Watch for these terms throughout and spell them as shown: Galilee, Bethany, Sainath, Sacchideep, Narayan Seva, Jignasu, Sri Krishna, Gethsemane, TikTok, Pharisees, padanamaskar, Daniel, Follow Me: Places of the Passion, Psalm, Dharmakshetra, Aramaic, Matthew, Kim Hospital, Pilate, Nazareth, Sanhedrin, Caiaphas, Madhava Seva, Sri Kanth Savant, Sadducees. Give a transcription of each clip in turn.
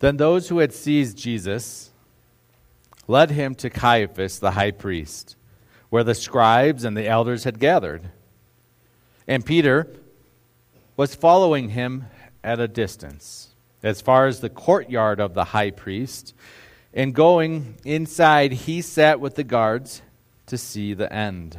Then those who had seized Jesus led him to Caiaphas, the high priest, where the scribes and the elders had gathered. And Peter was following him at a distance, as far as the courtyard of the high priest, and going inside, he sat with the guards to see the end.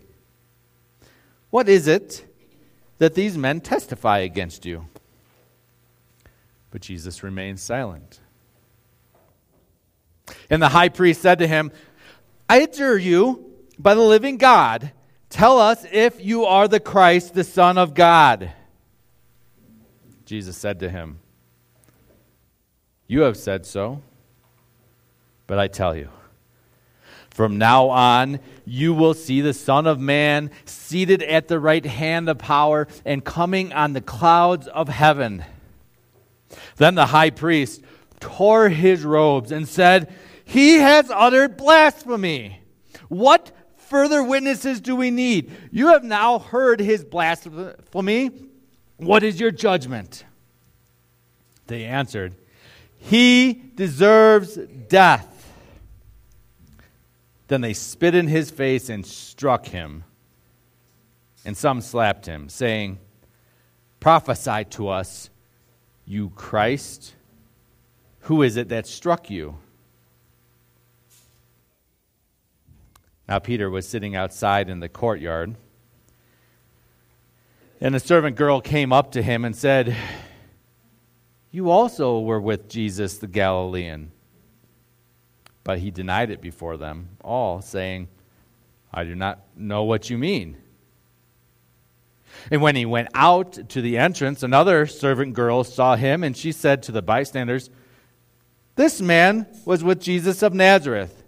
What is it that these men testify against you?" But Jesus remained silent. And the high priest said to him, "I adjure you by the living God, tell us if you are the Christ, the Son of God." Jesus said to him, "You have said so, but I tell you, from now on, you will see the Son of Man seated at the right hand of power and coming on the clouds of heaven." Then the high priest tore his robes and said, "He has uttered blasphemy. What further witnesses do we need? You have now heard his blasphemy. What is your judgment?" They answered, "He deserves death." Then they spit in his face and struck him. And some slapped him, saying, "Prophesy to us, you Christ. Who is it that struck you?" Now Peter was sitting outside in the courtyard. And a servant girl came up to him and said, "You also were with Jesus the Galilean." But he denied it before them all, saying, "I do not know what you mean." And when he went out to the entrance, another servant girl saw him, and she said to the bystanders, "This man was with Jesus of Nazareth."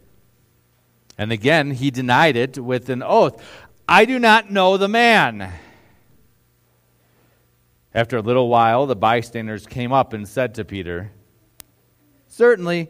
And again he denied it with an oath, "I do not know the man." After a little while, the bystanders came up and said to Peter, "Certainly,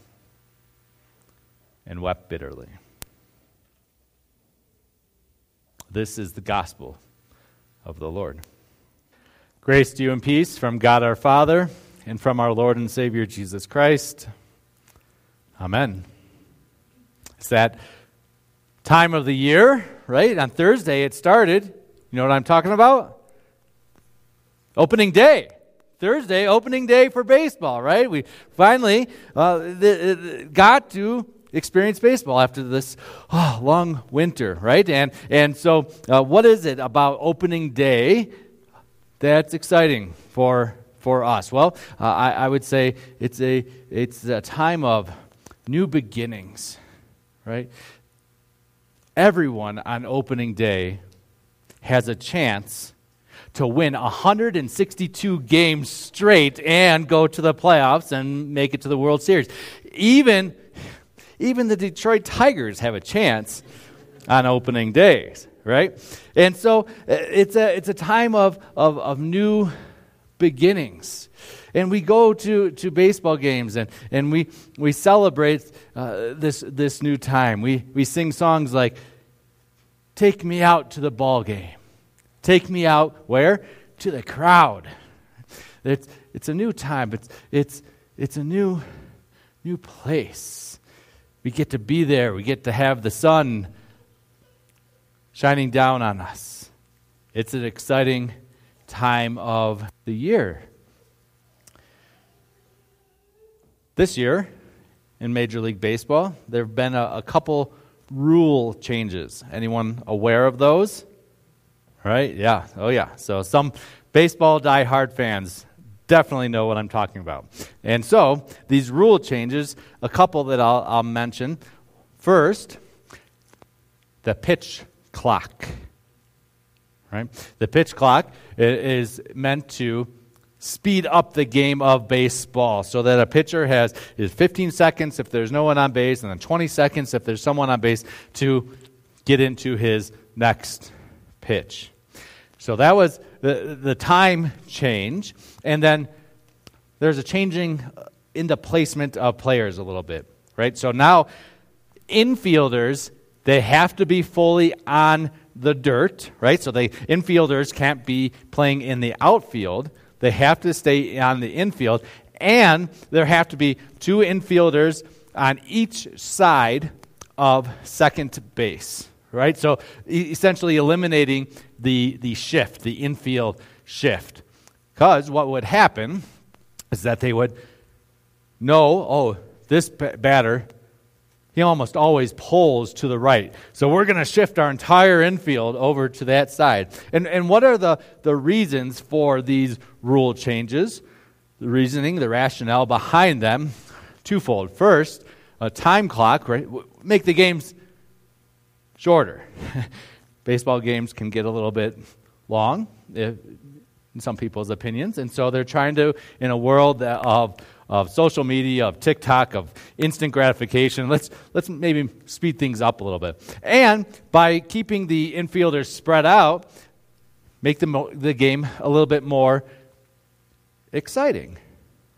and wept bitterly. This is the gospel of the Lord. Grace to you and peace from God our Father and from our Lord and Savior Jesus Christ. Amen. It's that time of the year, right? On Thursday it started. You know what I'm talking about? Opening day. Thursday, opening day for baseball, right? We finally got to experience baseball after this long winter, right? And so what is it about opening day that's exciting for us? Well, I would say it's a time of new beginnings, right? Everyone on opening day has a chance to win 162 games straight and go to the playoffs and make it to the World Series. Even the Detroit Tigers have a chance on opening days, right? And so it's a time of new beginnings. And we go to baseball games and we celebrate this new time. We sing songs like, "Take me out to the ball game." Take me out where? To the crowd. It's a new time. It's a new place. We get to be there. We get to have the sun shining down on us. It's an exciting time of the year. This year, in Major League Baseball, there have been a couple rule changes. Anyone aware of those? Right? Yeah. Oh, yeah. So some baseball diehard fans definitely know what I'm talking about. And so these rule changes, a couple that I'll mention. First, the pitch clock. Right? The pitch clock is meant to speed up the game of baseball so that a pitcher is 15 seconds if there's no one on base, and then 20 seconds if there's someone on base to get into his next pitch. So that was the time change. And then there's a changing in the placement of players a little bit, right? So now infielders, they have to be fully on the dirt, right? So the infielders can't be playing in the outfield. They have to stay on the infield, and there have to be two infielders on each side of second base, right? So essentially eliminating the shift, the infield shift. Because what would happen is that they would know, oh, this batter, he almost always pulls to the right. So we're going to shift our entire infield over to that side. And what are the reasons for these rule changes? The reasoning, the rationale behind them, twofold. First, a time clock, right? Make the games shorter. Baseball games can get a little bit long, in some people's opinions. And so they're trying to, in a world of social media, of TikTok, of instant gratification. Let's maybe speed things up a little bit. And by keeping the infielders spread out, make the game a little bit more exciting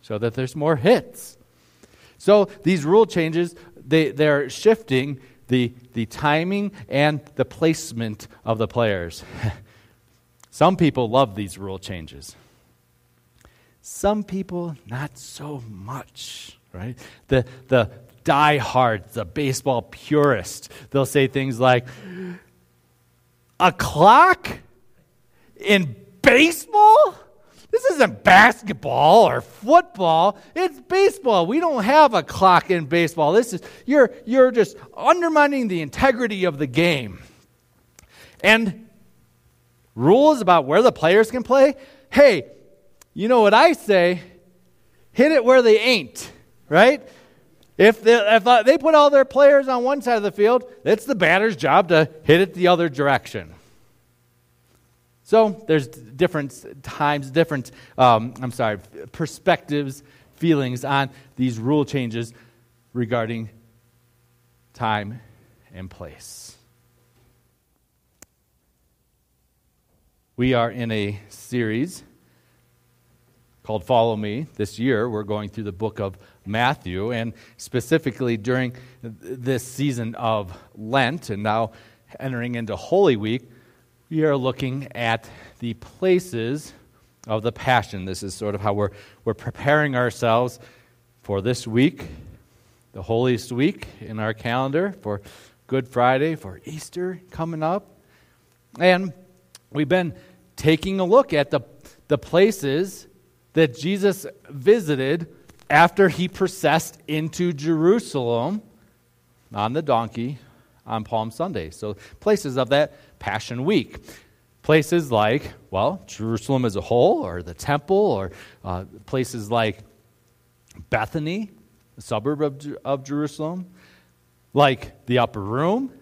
so that there's more hits. So these rule changes, they're shifting the timing and the placement of the players. Some people love these rule changes. Some people, not so much, right? The diehards, the baseball purists, they'll say things like, a clock in baseball? This isn't basketball or football. It's baseball. We don't have a clock in baseball. This is you're just undermining the integrity of the game. And rules about where the players can play, hey, you know what I say? Hit it where they ain't, right? If they put all their players on one side of the field, it's the batter's job to hit it the other direction. So there's different times, different perspectives, feelings on these rule changes regarding time and place. We are in a series called Follow Me. This year, we're going through the book of Matthew, and specifically during this season of Lent, and now entering into Holy Week, we are looking at the places of the Passion. This is sort of how we're preparing ourselves for this week, the holiest week in our calendar, for Good Friday, for Easter coming up. And we've been taking a look at the places that Jesus visited after he processed into Jerusalem on the donkey on Palm Sunday. So places of that Passion Week. Places like, well, Jerusalem as a whole, or the temple, or places like Bethany, a suburb of Jerusalem, like the upper room,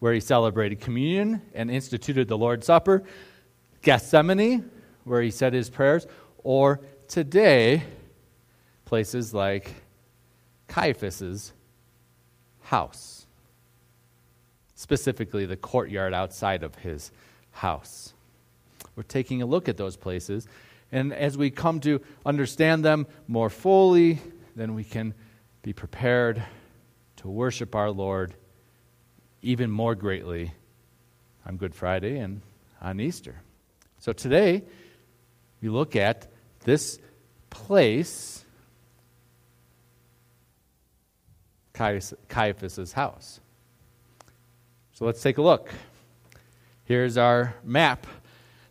where he celebrated communion and instituted the Lord's Supper, Gethsemane, where he said his prayers, or today, places like Caiaphas' house, specifically the courtyard outside of his house. We're taking a look at those places, and as we come to understand them more fully, then we can be prepared to worship our Lord even more greatly on Good Friday and on Easter. So today, we look at this place, Caiaphas' house. So let's take a look. Here's our map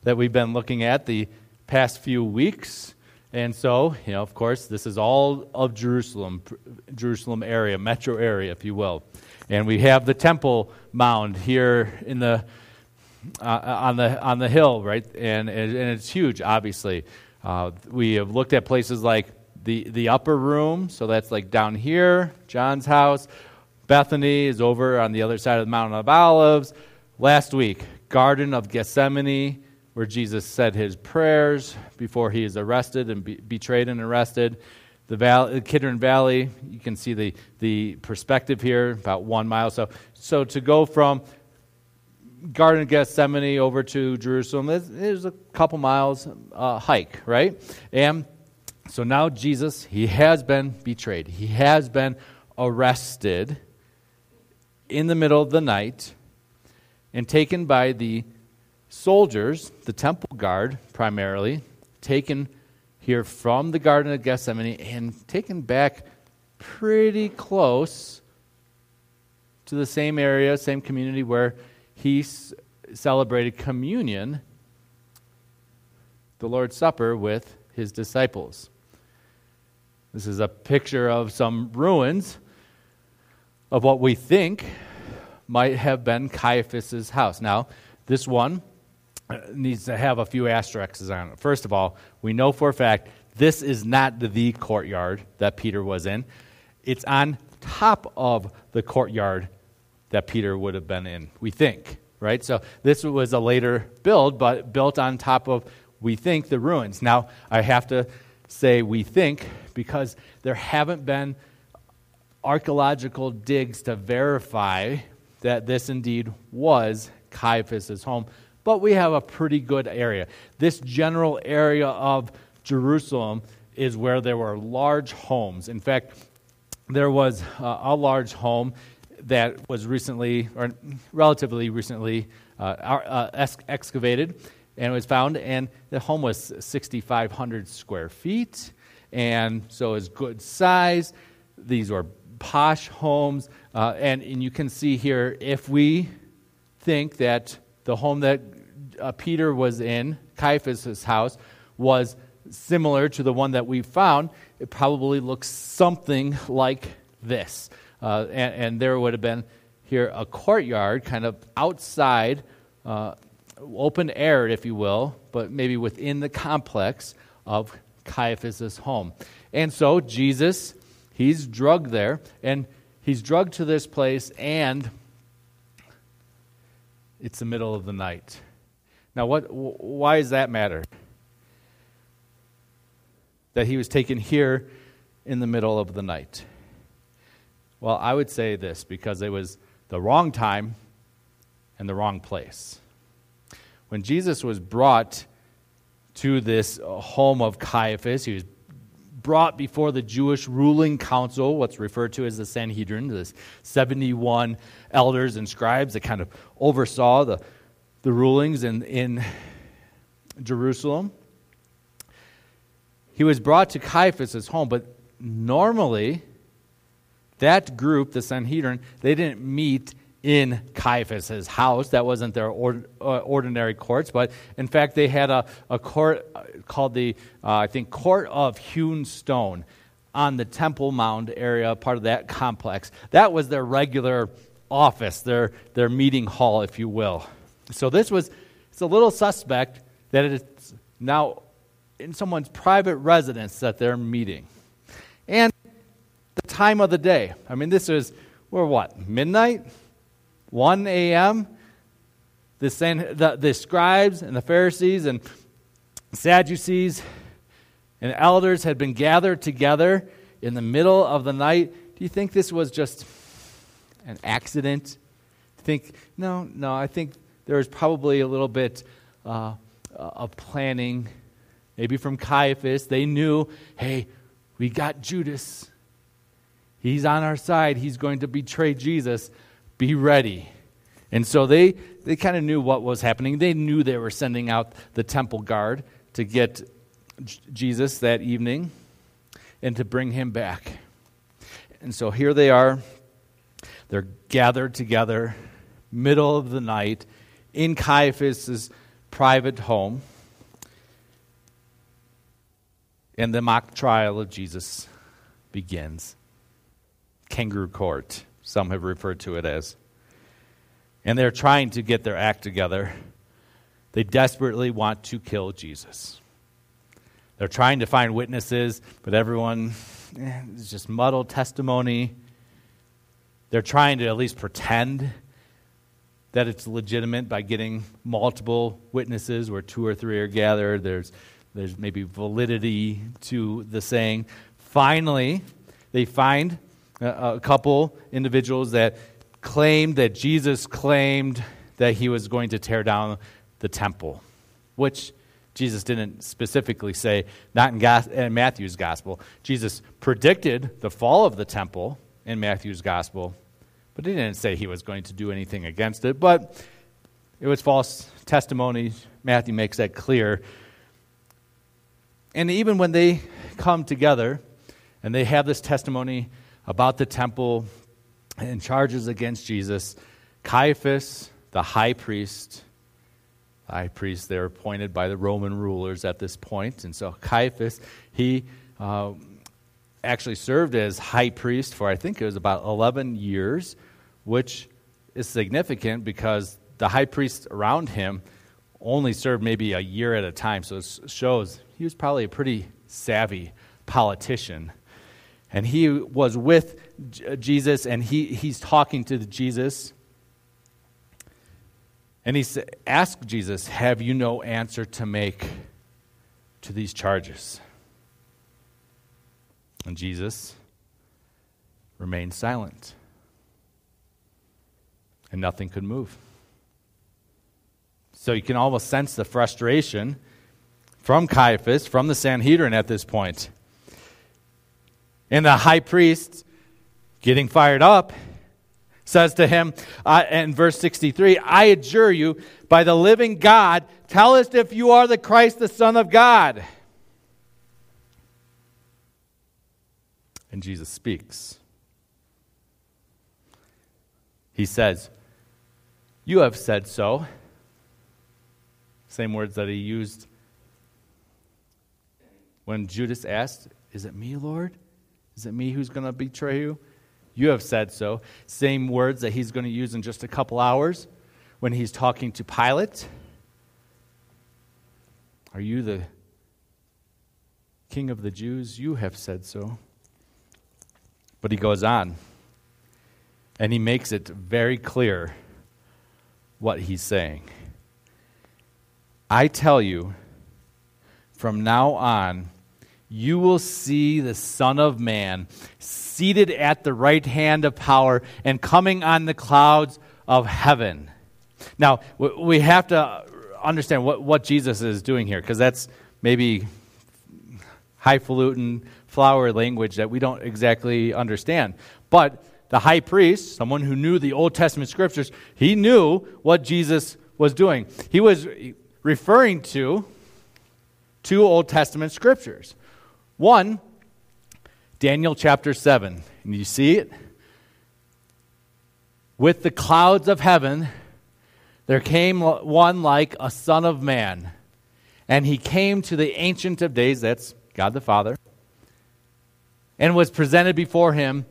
that we've been looking at the past few weeks. And so, you know, of course, this is all of Jerusalem area, metro area, if you will. And we have the Temple Mound here in the on the hill, right? And it's huge, obviously. We have looked at places like the upper room, so that's like down here, John's house. Bethany is over on the other side of the Mount of Olives. Last week, Garden of Gethsemane, where Jesus said his prayers before he is arrested and betrayed and arrested. The Kidron Valley, you can see the perspective here, about 1 mile. So to go from Garden of Gethsemane over to Jerusalem is a couple miles hike, right? And so now Jesus, he has been betrayed. He has been arrested in the middle of the night and taken by the soldiers, the temple guard primarily, taken here from the Garden of Gethsemane and taken back pretty close to the same area, same community where he celebrated communion, the Lord's Supper, with his disciples. This is a picture of some ruins of what we think might have been Caiaphas' house. Now, this one needs to have a few asterisks on it. First of all, we know for a fact this is not the courtyard that Peter was in. It's on top of the courtyard that Peter would have been in, we think, right? So this was a later build, but built on top of, we think, the ruins. Now, I have to say we think because there haven't been archaeological digs to verify that this indeed was Caiaphas' home, but we have a pretty good area. This general area of Jerusalem is where there were large homes. In fact, there was a large home that was relatively recently excavated and was found, and the home was 6,500 square feet, and so it's good size. These were posh homes, and you can see here, if we think that the home that Peter was in, Caiaphas' house, was similar to the one that we found, it probably looks something like this. And there would have been here a courtyard, kind of outside, open air, if you will, but maybe within the complex of Caiaphas' home. And so Jesus, he's drugged there, and he's drugged to this place, and it's the middle of the night. Now, why does that matter? That he was taken here in the middle of the night. Well, I would say this, because it was the wrong time and the wrong place. When Jesus was brought to this home of Caiaphas, he was brought before the Jewish ruling council, what's referred to as the Sanhedrin, this 71 elders and scribes that kind of oversaw the rulings in Jerusalem. He was brought to Caiaphas' home, but normally that group, the Sanhedrin, they didn't meet in Caiaphas' house. That wasn't their ordinary courts, but in fact they had a court called the, Court of Hewn Stone on the Temple Mound area, part of that complex. That was their regular office, their meeting hall, if you will. So it's a little suspect that it's now in someone's private residence that they're meeting. And the time of the day, I mean, this is, midnight? 1 a.m., the scribes and the Pharisees and Sadducees and elders had been gathered together in the middle of the night. Do you think this was just an accident? I think there was probably a little bit of planning, maybe from Caiaphas. They knew, hey, we got Judas. He's on our side. He's going to betray Jesus. Be ready. And so they kind of knew what was happening. They knew they were sending out the temple guard to get Jesus that evening and to bring him back. And so here they are. They're gathered together, middle of the night, in Caiaphas' private home. And the mock trial of Jesus begins. Kangaroo court, some have referred to it as. And they're trying to get their act together. They desperately want to kill Jesus. They're trying to find witnesses, but everyone is just muddled testimony. They're trying to at least pretend that it's legitimate by getting multiple witnesses where two or three are gathered. There's maybe validity to the saying. Finally, they find a couple individuals that claimed that Jesus claimed that he was going to tear down the temple, which Jesus didn't specifically say, not in Matthew's gospel. Jesus predicted the fall of the temple in Matthew's gospel, but he didn't say he was going to do anything against it. But it was false testimony. Matthew makes that clear. And even when they come together and they have this testimony about the temple and charges against Jesus, Caiaphas, the high priest, they're appointed by the Roman rulers at this point. And so Caiaphas, he actually served as high priest for, I think it was about 11 years, which is significant because the high priests around him only served maybe a year at a time. So it shows he was probably a pretty savvy politician. And he was with Jesus, and he's talking to Jesus. And he asked Jesus, have you no answer to make to these charges? And Jesus remained silent. And nothing could move. So you can almost sense the frustration from Caiaphas, from the Sanhedrin at this point. And the high priest, getting fired up, says to him in verse 63, I adjure you by the living God, tell us if you are the Christ, the Son of God. And Jesus speaks. He says, you have said so. Same words that he used when Judas asked, is it me, Lord? Is it me who's going to betray you? You have said so. Same words that he's going to use in just a couple hours when he's talking to Pilate. Are you the King of the Jews? You have said so. But he goes on, and he makes it very clear what he's saying. I tell you, from now on, you will see the Son of Man seated at the right hand of power and coming on the clouds of heaven. Now, we have to understand what Jesus is doing here, because that's maybe highfalutin, flowery language that we don't exactly understand. But the high priest, someone who knew the Old Testament scriptures, he knew what Jesus was doing. He was referring to two Old Testament scriptures. One, Daniel chapter 7. And you see it? With the clouds of heaven, there came one like a son of man. And he came to the Ancient of Days, that's God the Father, and was presented before him,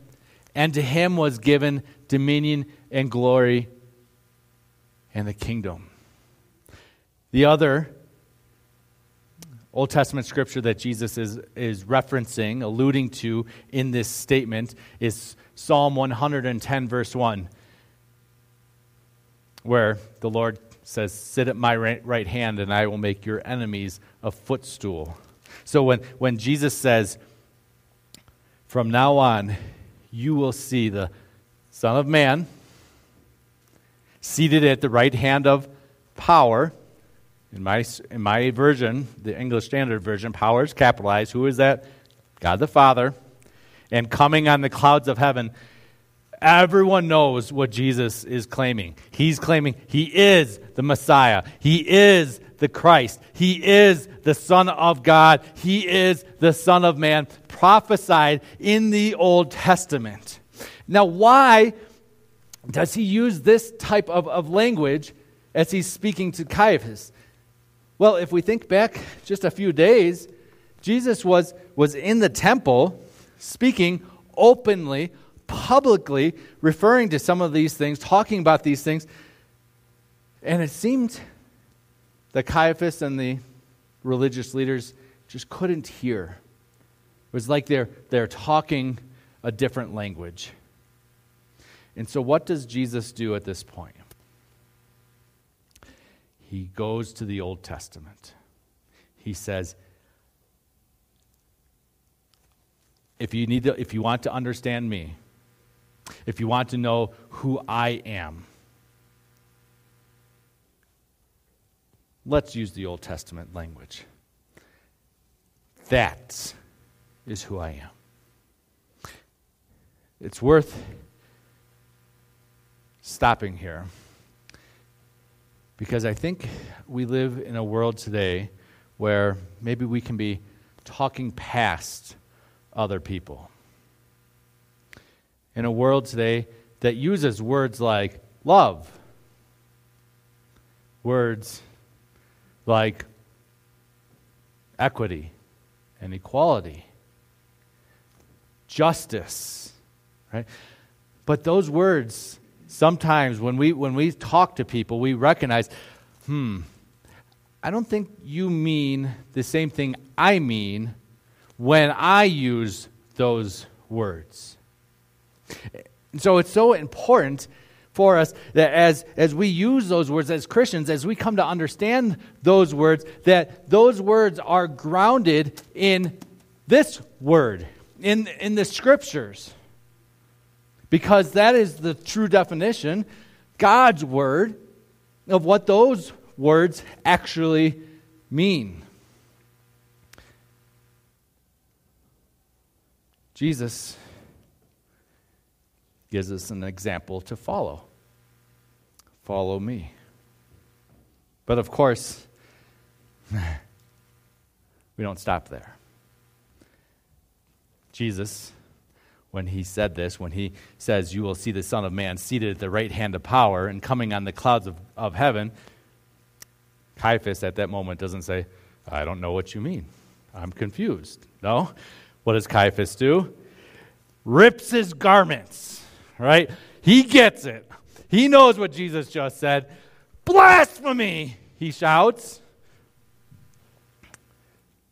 and to him was given dominion and glory and the kingdom. The other Old Testament scripture that Jesus is referencing, alluding to in this statement, is Psalm 110, verse 1, where the Lord says, sit at my right hand, and I will make your enemies a footstool. So when Jesus says, from now on, you will see the Son of Man seated at the right hand of power. In my version, the English Standard Version, power is capitalized. Who is that? God the Father. And coming on the clouds of heaven, everyone knows what Jesus is claiming. He's claiming he is the Messiah. He is the Christ. He is the Son of God. He is the Son of Man, prophesied in the Old Testament. Now, why does he use this type of language as he's speaking to Caiaphas? Well, if we think back just a few days, Jesus was in the temple speaking openly, publicly, referring to some of these things, talking about these things. And it seemed that Caiaphas and the religious leaders just couldn't hear. It was like they're talking a different language. And so what does Jesus do at this point? He goes to the Old Testament. He says, if you want to understand me, if you want to know who I am, let's use the Old Testament language. That is who I am. It's worth stopping here, because I think we live in a world today where maybe we can be talking past other people. In a world today that uses words like love, words like equity and equality, justice, right? But those words, sometimes when we talk to people, we recognize, I don't think you mean the same thing I mean when I use those words. So it's so important for us that as we use those words as Christians, as we come to understand those words, that those words are grounded in this word, in the Scriptures. Because that is the true definition, God's word, of what those words actually mean. Jesus gives us an example to follow. Follow me. But of course, we don't stop there. Jesus, when he said this, when he says, you will see the Son of Man seated at the right hand of power and coming on the clouds of heaven, Caiaphas at that moment doesn't say, I don't know what you mean. I'm confused. No? What does Caiaphas do? Rips his garments, right? He gets it. He knows what Jesus just said. Blasphemy, he shouts.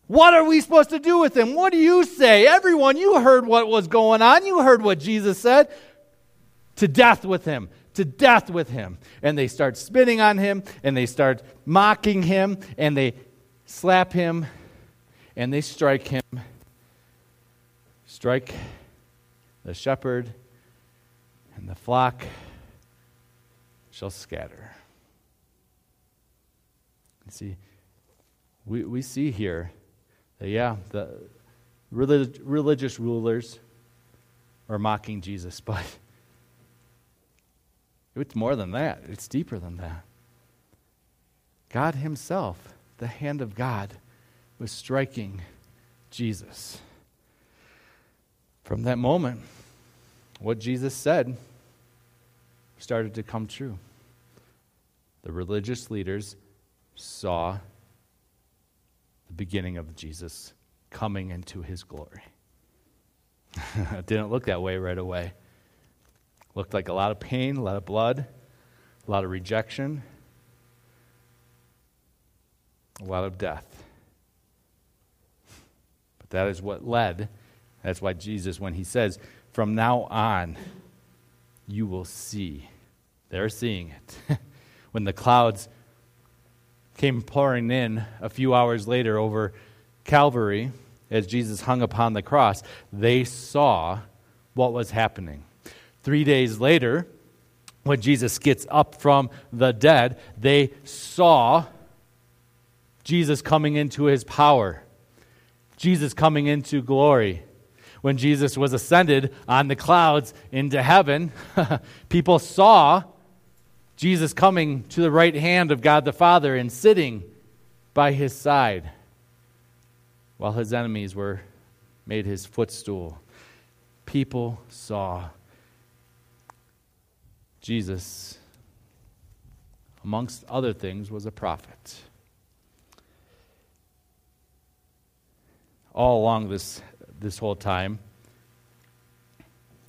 What are we supposed to do with him? What do you say? Everyone, you heard what was going on. You heard what Jesus said. To death with him. To death with him. And they start spitting on him, and they start mocking him, and they slap him, and they strike him. Strike the shepherd, and the flock shall scatter. See, we see here, the religious rulers are mocking Jesus, but it's more than that. It's deeper than that. God himself, the hand of God, was striking Jesus. From that moment, what Jesus said started to come true. The religious leaders saw beginning of Jesus coming into his glory. It didn't look that way right away. It looked like a lot of pain, a lot of blood, a lot of rejection, a lot of death. But that is what led. That's why Jesus, when he says, from now on, you will see. They're seeing it. When the clouds came pouring in a few hours later over Calvary as Jesus hung upon the cross, they saw what was happening. 3 days later, when Jesus gets up from the dead, they saw Jesus coming into his power, Jesus coming into glory. When Jesus was ascended on the clouds into heaven, people saw Jesus coming to the right hand of God the Father and sitting by his side while his enemies were made his footstool. People saw Jesus, amongst other things, was a prophet. all along this whole time,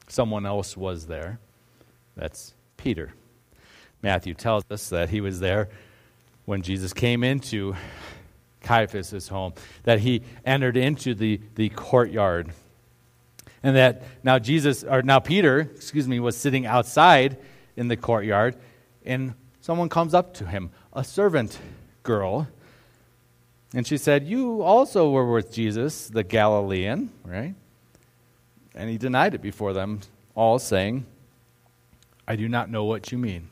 someone else was there. That's Peter. Matthew tells us that he was there when Jesus came into Caiaphas' home, that he entered into the courtyard. And that now Peter was sitting outside in the courtyard, and someone comes up to him, a servant girl. And she said, "You also were with Jesus, the Galilean," right? And he denied it before them all, saying, "I do not know what you mean."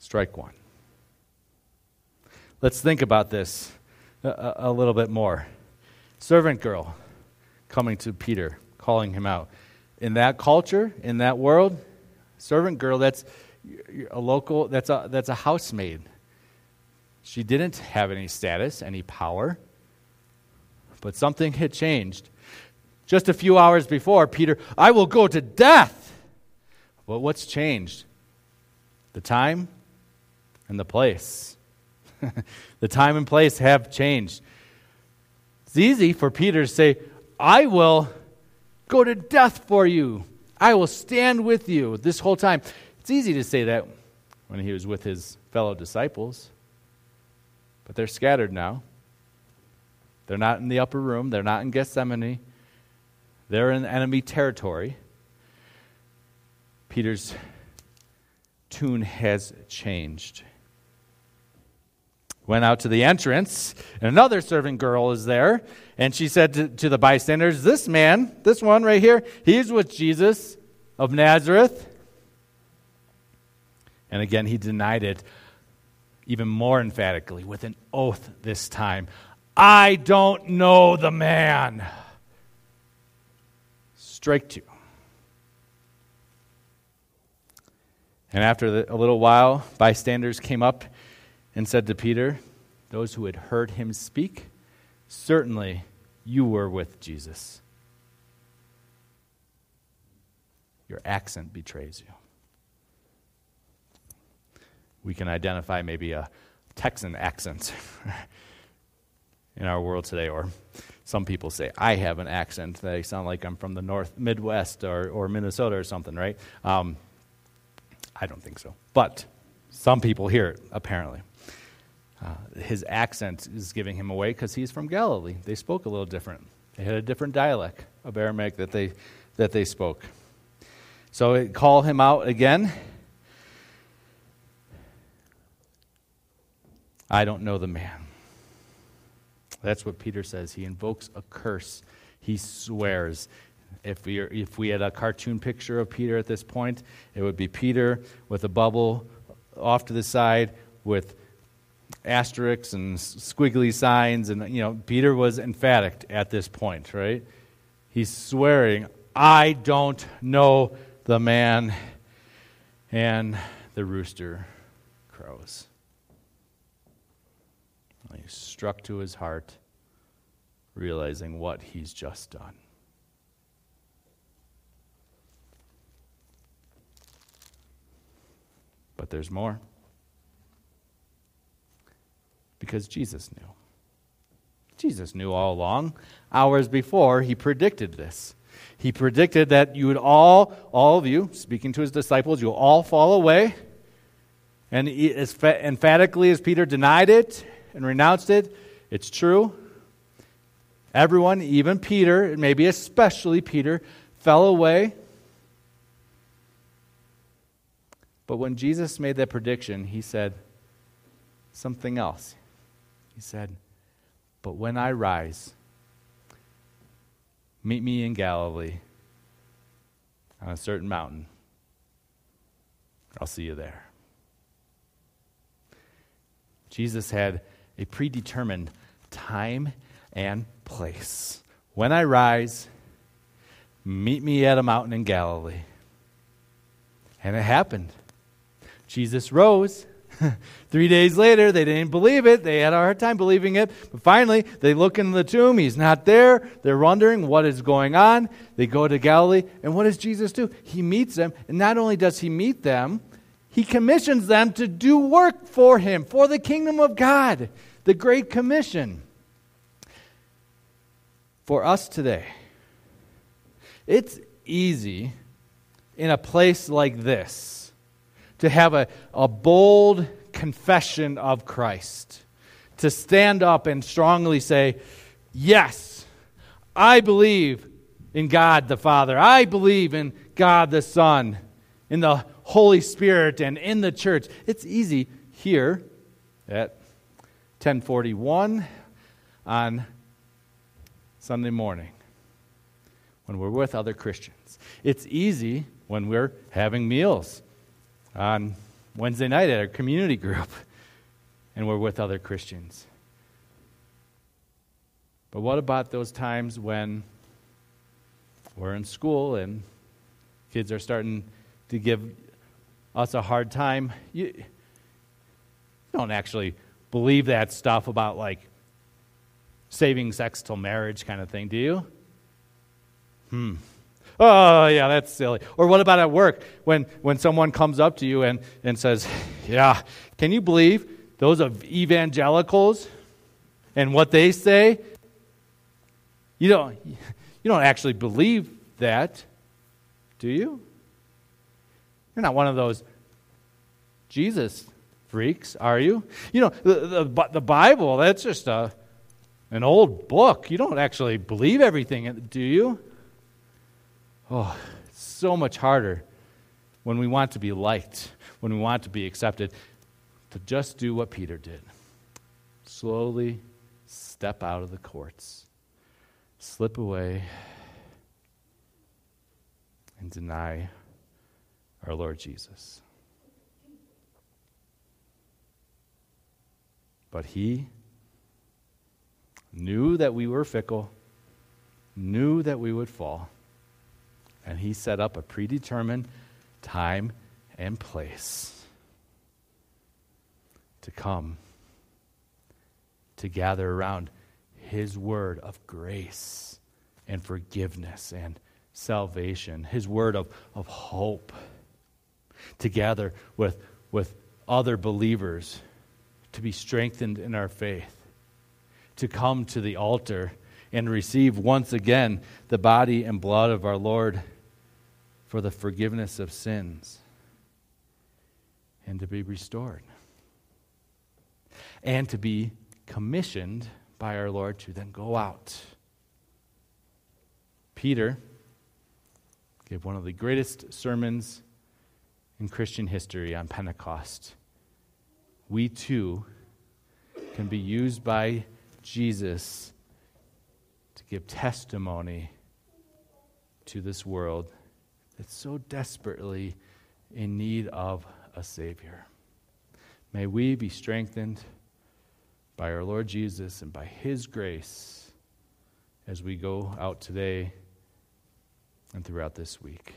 Strike one. Let's think about this a little bit more. Servant girl coming to Peter, calling him out. In that culture, in that world, servant girl, that's a local, that's a housemaid. She didn't have any status, any power, but something had changed. Just a few hours before, Peter, "I will go to death." But what's changed? The time and the place. The time and place have changed. It's easy for Peter to say, "I will go to death for you. I will stand with you this whole time." It's easy to say that when he was with his fellow disciples, but they're scattered now. They're not in the upper room. They're not in Gethsemane. They're in enemy territory. Peter's tune has changed. Went out to the entrance, and another servant girl is there, and she said to the bystanders, "This man, this one right here, he's with Jesus of Nazareth." And again, he denied it even more emphatically, with an oath this time. "I don't know the man." Strike two. And after a little while, bystanders came up and said to Peter, those who had heard him speak, "Certainly you were with Jesus." Your accent betrays you. We can identify maybe a Texan accent in our world today, or some people say, "I have an accent. They sound like I'm from the North Midwest or Minnesota or something," right? I don't think so. But some people hear it, apparently. His accent is giving him away because he's from Galilee. They spoke a little different. They had a different dialect of Aramaic that they spoke. So they call him out again. "I don't know the man." That's what Peter says. He invokes a curse. He swears. If we had a cartoon picture of Peter at this point, it would be Peter with a bubble off to the side with asterisks and squiggly signs, and Peter was emphatic at this point, right? He's swearing, "I don't know the man," and the rooster crows. And he's struck to his heart, realizing what he's just done. But there's more. Because Jesus knew. Jesus knew all along. Hours before, he predicted this. He predicted that you would all of you, speaking to his disciples, you'll all fall away. And as emphatically as Peter denied it and renounced it, it's true. Everyone, even Peter, and maybe especially Peter, fell away. But when Jesus made that prediction, he said something else. He said, "But when I rise, meet me in Galilee on a certain mountain. I'll see you there." Jesus had a predetermined time and place. When I rise, meet me at a mountain in Galilee. And it happened. Jesus rose. 3 days later, they didn't believe it. They had a hard time believing it. But finally, they look in the tomb. He's not there. They're wondering what is going on. They go to Galilee. And what does Jesus do? He meets them. And not only does he meet them, he commissions them to do work for him, for the kingdom of God, the Great Commission. for us today. It's easy in a place like this to have a bold confession of Christ, to stand up and strongly say, yes, I believe in God the Father. I believe in God the Son, in the Holy Spirit, and in the church. It's easy here at 10:41 on Sunday morning when we're with other Christians. It's easy when we're having meals on Wednesday night at our community group and we're with other Christians. But what about those times when we're in school and kids are starting to give us a hard time? You don't actually believe that stuff about, like, saving sex till marriage kind of thing, do you? Oh, yeah, that's silly. Or what about at work when someone comes up to you and says, yeah, can you believe those of evangelicals and what they say? You don't actually believe that, do you? You're not one of those Jesus freaks, are you? You know, the Bible, that's just an old book. You don't actually believe everything, do you? Oh, it's so much harder when we want to be liked, when we want to be accepted, to just do what Peter did. Slowly step out of the courts. Slip away and deny our Lord Jesus. But he knew that we were fickle, knew that we would fall, and he set up a predetermined time and place to come, to gather around his word of grace and forgiveness and salvation, his word of hope, together with other believers to be strengthened in our faith, to come to the altar and receive once again the body and blood of our Lord for the forgiveness of sins and to be restored and to be commissioned by our Lord to then go out. Peter gave one of the greatest sermons in Christian history on Pentecost. We too can be used by Jesus to give testimony to this world that's so desperately in need of a Savior. May we be strengthened by our Lord Jesus and by his grace as we go out today and throughout this week.